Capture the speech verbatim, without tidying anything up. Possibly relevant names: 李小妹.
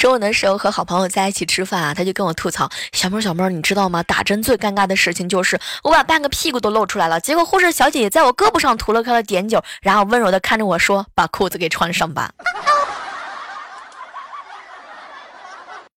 中午的时候和好朋友在一起吃饭啊，他就跟我吐槽，小妹小妹你知道吗，打针最尴尬的事情就是我把半个屁股都露出来了，结果护士小姐姐在我胳膊上涂了颗碘酒，然后温柔的看着我说，把裤子给穿上吧。